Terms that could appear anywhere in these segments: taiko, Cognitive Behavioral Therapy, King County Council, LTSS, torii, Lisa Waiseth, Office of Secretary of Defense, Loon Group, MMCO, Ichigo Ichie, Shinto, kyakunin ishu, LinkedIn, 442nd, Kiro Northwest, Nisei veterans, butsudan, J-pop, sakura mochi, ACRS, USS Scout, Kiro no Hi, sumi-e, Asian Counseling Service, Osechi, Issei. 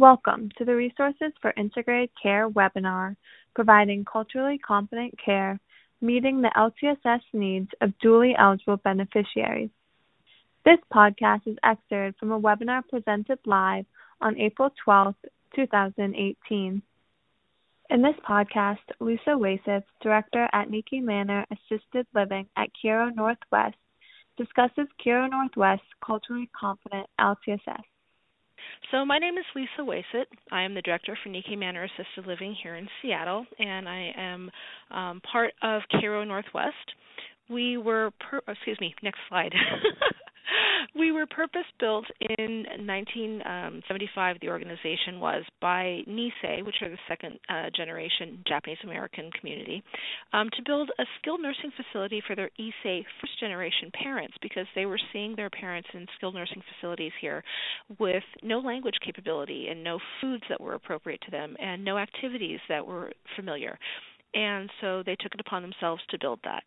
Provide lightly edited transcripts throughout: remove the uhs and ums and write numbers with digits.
Welcome to the Resources for Integrated Care webinar, providing culturally competent care, meeting the LTSS needs of duly eligible beneficiaries. This podcast is excerpted from a webinar presented live on April 12, 2018. In this podcast, Lisa Waiseth, Director at Nikkei Manor Assisted Living at Kiro Northwest, discusses Kiro Northwest's culturally competent LTSS. So my name is Lisa Waiseth. I am the director for Nikkei Manor Assisted Living here in Seattle, and I am part of Kiro Northwest. We were purpose-built in 1975, the organization was, by Nisei, which are the second-generation Japanese American community, to build a skilled nursing facility for their Issei first-generation parents, because they were seeing their parents in skilled nursing facilities here with no language capability and no foods that were appropriate to them and no activities that were familiar. And so they took it upon themselves to build that.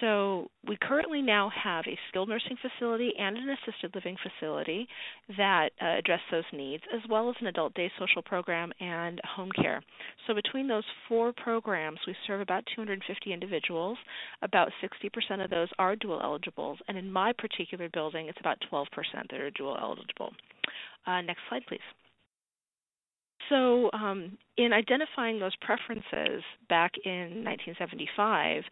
So we currently now have a skilled nursing facility and an assisted living facility that address those needs, as well as an adult day social program and home care. So between those four programs, we serve about 250 individuals. About 60% of those are dual eligibles. And in my particular building, it's about 12% that are dual eligible. Next slide, please. So in identifying those preferences back in 1975,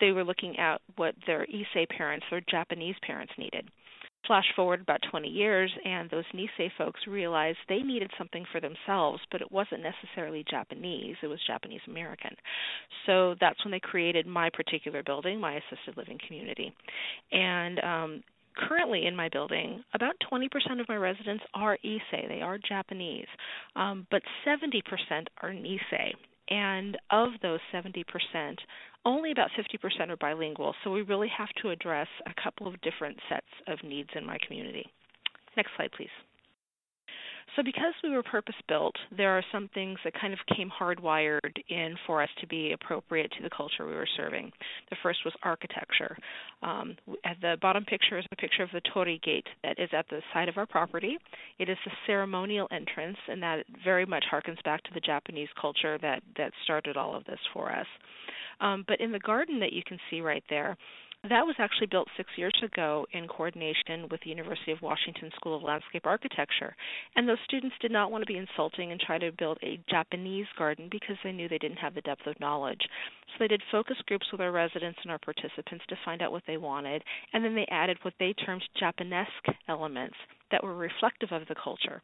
they were looking at what their Issei parents, their Japanese parents, needed. Flash forward about 20 years, and those Nisei folks realized they needed something for themselves, but it wasn't necessarily Japanese. It was Japanese American. So that's when they created my particular building, my assisted living community. And currently in my building, about 20% of my residents are Issei. They are Japanese, but 70% are Nisei. And of those 70%, only about 50% are bilingual. So we really have to address a couple of different sets of needs in my community. Next slide, please. So because we were purpose-built, there are some things that kind of came hardwired in for us to be appropriate to the culture we were serving. The first was architecture. At the bottom picture is a picture of the torii gate that is at the side of our property. It is the ceremonial entrance, and that very much harkens back to the Japanese culture that started all of this for us. But in the garden that you can see right there, that was actually built 6 years ago in coordination with the University of Washington School of Landscape Architecture. And those students did not want to be insulting and try to build a Japanese garden because they knew they didn't have the depth of knowledge. So they did focus groups with our residents and our participants to find out what they wanted, and then they added what they termed Japanesque elements that were reflective of the culture.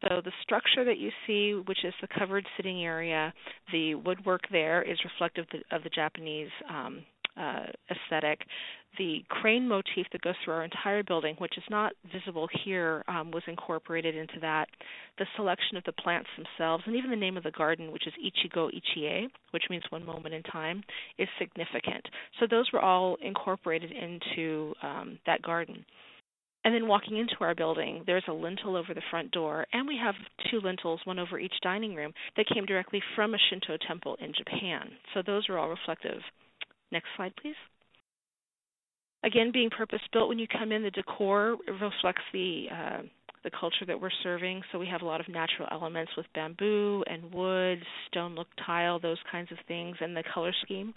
So the structure that you see, which is the covered sitting area, the woodwork there is reflective of the Japanese aesthetic. The crane motif that goes through our entire building, which is not visible here, was incorporated into that. The selection of the plants themselves, and even the name of the garden, which is Ichigo Ichie, which means one moment in time, is significant. So those were all incorporated into that garden. And then walking into our building, there's a lintel over the front door, and we have two lintels, one over each dining room, that came directly from a Shinto temple in Japan. So those are all reflective. Next slide, please. Again, being purpose-built, when you come in, the decor reflects the culture that we're serving. So we have a lot of natural elements with bamboo and wood, stone-look tile, those kinds of things, and the color scheme.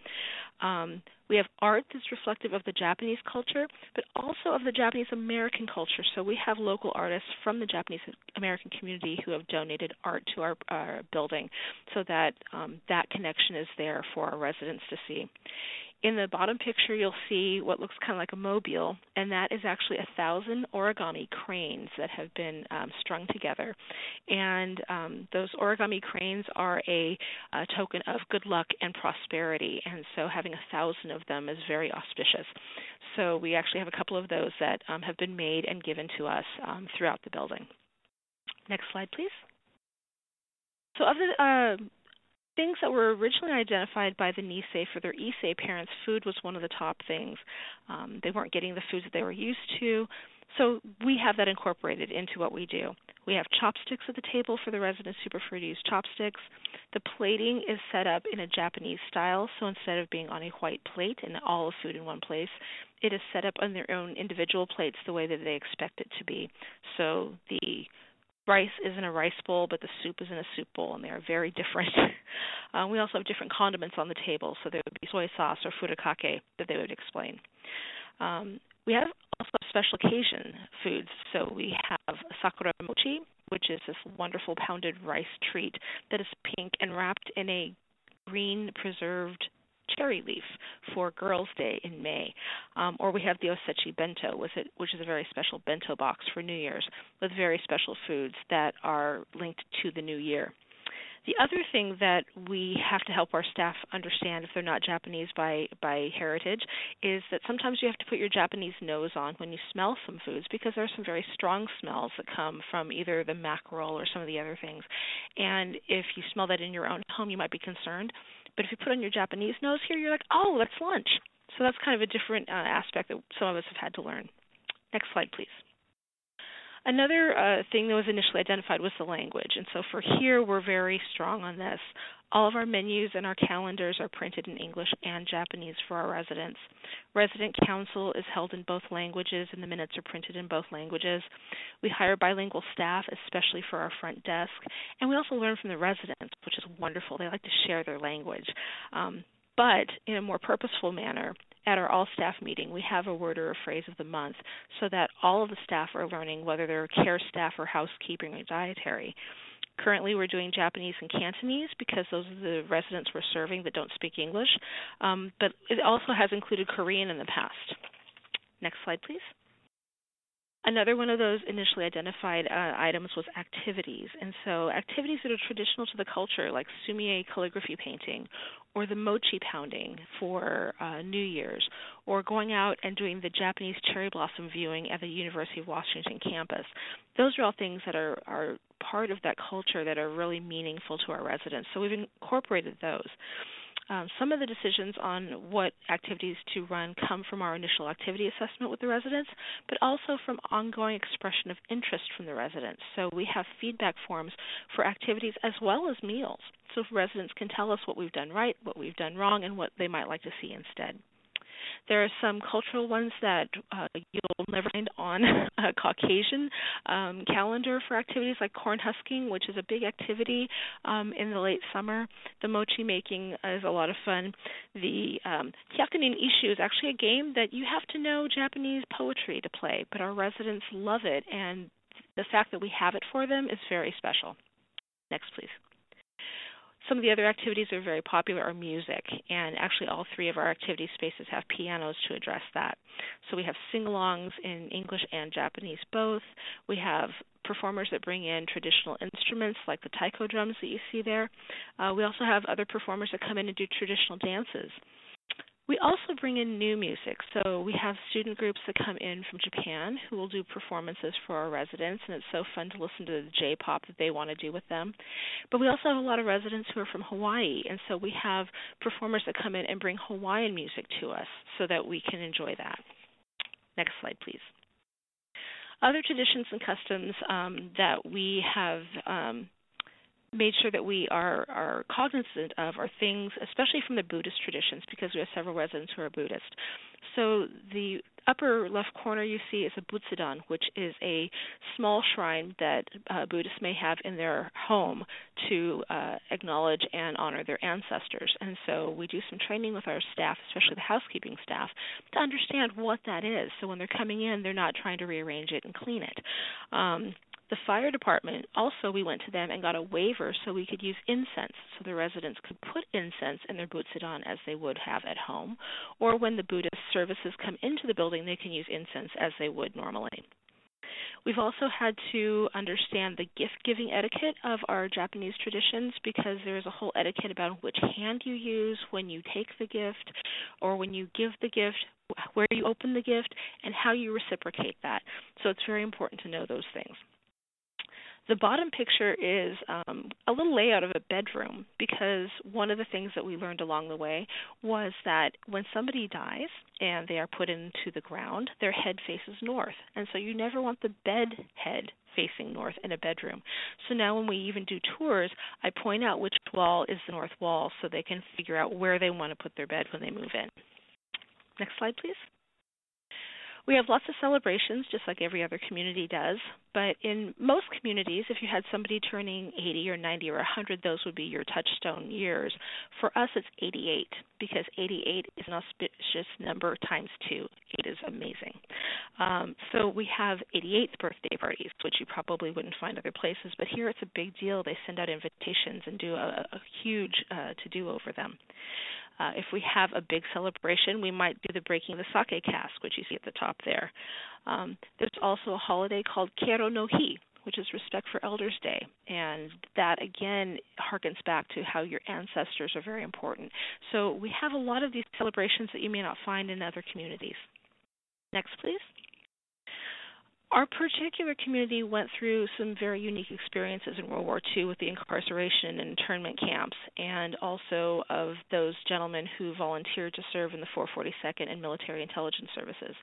We have art that's reflective of the Japanese culture, but also of the Japanese American culture. So we have local artists from the Japanese American community who have donated art to our building, so that that connection is there for our residents to see. In the bottom picture, you'll see what looks kind of like a mobile, and that is actually 1,000 origami cranes that have been strung together. And those origami cranes are a token of good luck and prosperity, and so having 1,000 of them is very auspicious. So we actually have a couple of those that have been made and given to us throughout the building. Next slide, please. So of the things that were originally identified by the Nisei for their Issei parents, food was one of the top things. They weren't getting the foods that they were used to, so we have that incorporated into what we do. We have chopsticks at the table for the residents who prefer to use chopsticks. The plating is set up in a Japanese style, so instead of being on a white plate and all the food in one place, it is set up on their own individual plates the way that they expect it to be. So the rice is in a rice bowl, but the soup is in a soup bowl, and they are very different. We also have different condiments on the table, so there would be soy sauce or furikake that they would explain. We have also special occasion foods. So we have sakura mochi, which is this wonderful pounded rice treat that is pink and wrapped in a green preserved cherry leaf for Girls' Day in May. Or we have the Osechi bento, which is a very special bento box for New Year's with very special foods that are linked to the new year. The other thing that we have to help our staff understand if they're not Japanese by heritage is that sometimes you have to put your Japanese nose on when you smell some foods, because there are some very strong smells that come from either the mackerel or some of the other things. And if you smell that in your own home, you might be concerned. But if you put on your Japanese nose here, you're like, oh, that's lunch. So that's kind of a different aspect that some of us have had to learn. Next slide, please. Another thing that was initially identified was the language. And so for here, we're very strong on this. All of our menus and our calendars are printed in English and Japanese for our residents. Resident council is held in both languages, and the minutes are printed in both languages. We hire bilingual staff, especially for our front desk. And we also learn from the residents, which is wonderful. They like to share their language. But in a more purposeful manner, at our all-staff meeting, we have a word or a phrase of the month so that all of the staff are learning, whether they're care staff or housekeeping or dietary. Currently, we're doing Japanese and Cantonese because those are the residents we're serving that don't speak English. But it also has included Korean in the past. Next slide, please. Another one of those initially identified items was activities. And so activities that are traditional to the culture, like sumi-e calligraphy painting, or the mochi pounding for New Year's, or going out and doing the Japanese cherry blossom viewing at the University of Washington campus. Those are all things that are part of that culture that are really meaningful to our residents. So we've incorporated those. Some of the decisions on what activities to run come from our initial activity assessment with the residents, but also from ongoing expression of interest from the residents. So we have feedback forms for activities as well as meals, so residents can tell us what we've done right, what we've done wrong, and what they might like to see instead. There are some cultural ones that you'll never find on a Caucasian calendar for activities, like corn husking, which is a big activity in the late summer. The mochi making is a lot of fun. The kyakunin ishu is actually a game that you have to know Japanese poetry to play, but our residents love it, and the fact that we have it for them is very special. Next, please. Some of the other activities that are very popular are music, and actually all three of our activity spaces have pianos to address that. So we have sing-alongs in English and Japanese both. We have performers that bring in traditional instruments like the taiko drums that you see there. We also have other performers that come in and do traditional dances. We also bring in new music, so we have student groups that come in from Japan who will do performances for our residents, and it's so fun to listen to the J-pop that they want to do with them. But we also have a lot of residents who are from Hawaii, and so we have performers that come in and bring Hawaiian music to us so that we can enjoy that. Next slide, please. Other traditions and customs that we have made sure that we are cognizant of are things, especially from the Buddhist traditions, because we have several residents who are Buddhist. So the upper left corner you see is a butsudan, which is a small shrine that Buddhists may have in their home to acknowledge and honor their ancestors. And so we do some training with our staff, especially the housekeeping staff, to understand what that is. So when they're coming in, they're not trying to rearrange it and clean it. The fire department, also we went to them and got a waiver so we could use incense, so the residents could put incense in their butsudan as they would have at home, or when the Buddhist services come into the building, they can use incense as they would normally. We've also had to understand the gift-giving etiquette of our Japanese traditions, because there is a whole etiquette about which hand you use when you take the gift or when you give the gift, where you open the gift, and how you reciprocate that. So it's very important to know those things. The bottom picture is a little layout of a bedroom, because one of the things that we learned along the way was that when somebody dies and they are put into the ground, their head faces north. And so you never want the bed head facing north in a bedroom. So now when we even do tours, I point out which wall is the north wall so they can figure out where they want to put their bed when they move in. Next slide, please. We have lots of celebrations, just like every other community does. But in most communities, if you had somebody turning 80 or 90 or 100, those would be your touchstone years. For us, it's 88, because 88 is an auspicious number times 2. 8 is amazing. So we have 88th birthday parties, which you probably wouldn't find other places. But here it's a big deal. They send out invitations and do a huge to-do over them. If we have a big celebration, we might do the breaking of the sake cask, which you see at the top there. There's also a holiday called Kiro no Hi, which is Respect for Elders Day. And that, again, harkens back to how your ancestors are very important. So we have a lot of these celebrations that you may not find in other communities. Next, please. Our particular community went through some very unique experiences in World War II with the incarceration and internment camps, and also of those gentlemen who volunteered to serve in the 442nd and military intelligence services.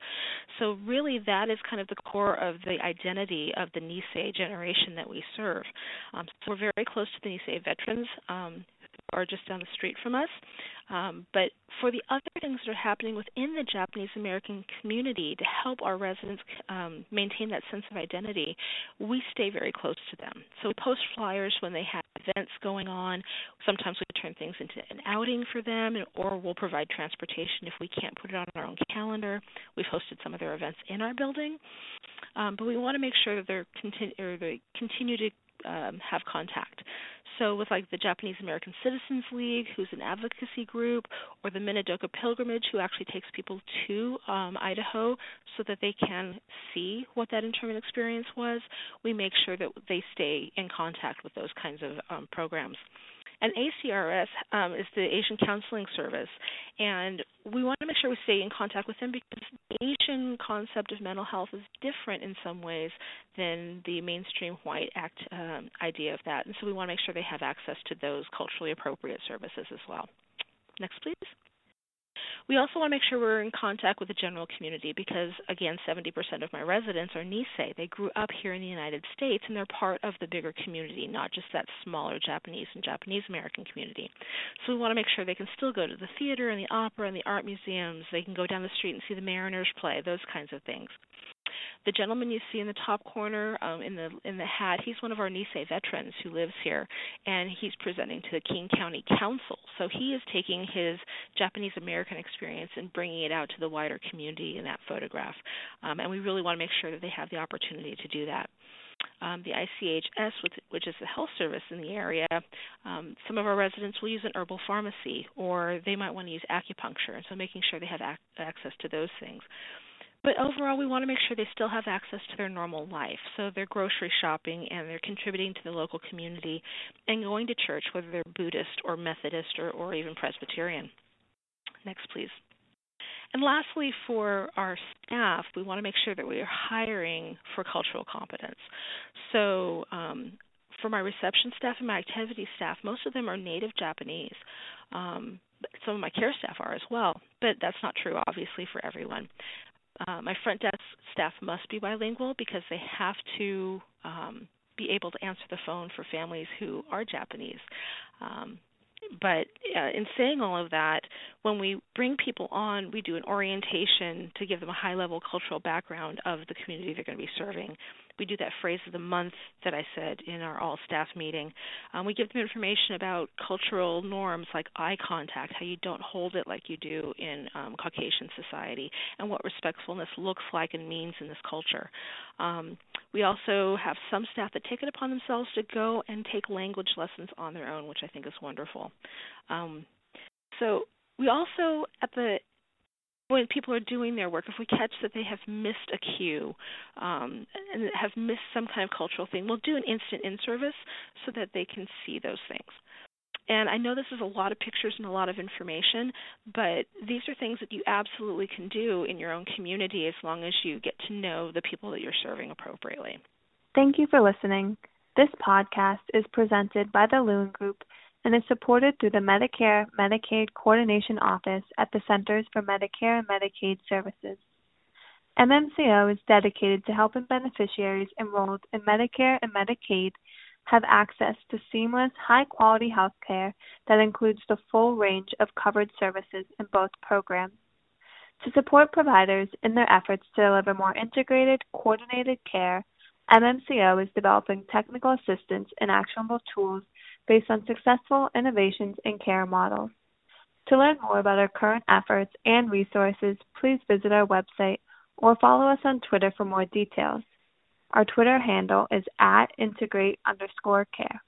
So really that is kind of the core of the identity of the Nisei generation that we serve. So we're very close to the Nisei veterans, are just down the street from us. But for the other things that are happening within the Japanese American community to help our residents maintain that sense of identity, we stay very close to them. So we post flyers when they have events going on. Sometimes we turn things into an outing for them, or we'll provide transportation if we can't put it on our own calendar. We've hosted some of their events in our building. But we want to make sure that they continue to have contact. So with like the Japanese American Citizens League, who's an advocacy group, or the Minidoka Pilgrimage, who actually takes people to Idaho so that they can see what that internment experience was, we make sure that they stay in contact with those kinds of programs. And ACRS is the Asian Counseling Service, and we want to make sure we stay in contact with them because the Asian concept of mental health is different in some ways than the mainstream white idea of that, and so we want to make sure they have access to those culturally appropriate services as well. Next, please. We also want to make sure we're in contact with the general community because, again, 70% of my residents are Nisei. They grew up here in the United States, and they're part of the bigger community, not just that smaller Japanese and Japanese-American community. So we want to make sure they can still go to the theater and the opera and the art museums. They can go down the street and see the Mariners play, those kinds of things. The gentleman you see in the top corner in the hat, he's one of our Nisei veterans who lives here, and he's presenting to the King County Council. So he is taking his Japanese-American experience and bringing it out to the wider community in that photograph. And we really want to make sure that they have the opportunity to do that. The ICHS, which is the health service in the area, some of our residents will use an herbal pharmacy, or they might want to use acupuncture, and so making sure they have access to those things. But overall, we want to make sure they still have access to their normal life. So they're grocery shopping and they're contributing to the local community and going to church, whether they're Buddhist or Methodist or even Presbyterian. Next, please. And lastly, for our staff, we want to make sure that we are hiring for cultural competence. So for my reception staff and my activity staff, most of them are native Japanese. Some of my care staff are as well, but that's not true, obviously, for everyone. My front desk staff must be bilingual because they have to be able to answer the phone for families who are Japanese. But in saying all of that, when we bring people on, we do an orientation to give them a high-level cultural background of the community they're going to be serving. We do that phrase of the month that I said in our all-staff meeting. We give them information about cultural norms like eye contact, how you don't hold it like you do in Caucasian society, and what respectfulness looks like and means in this culture. We also have some staff that take it upon themselves to go and take language lessons on their own, which I think is wonderful. So we also, when people are doing their work, if we catch that they have missed a cue and have missed some kind of cultural thing, we'll do an instant in-service so that they can see those things. And I know this is a lot of pictures and a lot of information, but these are things that you absolutely can do in your own community as long as you get to know the people that you're serving appropriately. Thank you for listening. This podcast is presented by the Loon Group and is supported through the Medicare Medicaid Coordination Office at the Centers for Medicare and Medicaid Services. MMCO is dedicated to helping beneficiaries enrolled in Medicare and Medicaid have access to seamless, high-quality health care that includes the full range of covered services in both programs. to support providers in their efforts to deliver more integrated, coordinated care, MMCO is developing technical assistance and actionable tools based on successful innovations in care models. To learn more about our current efforts and resources, please visit our website or follow us on Twitter for more details. Our Twitter handle is @integrate_care.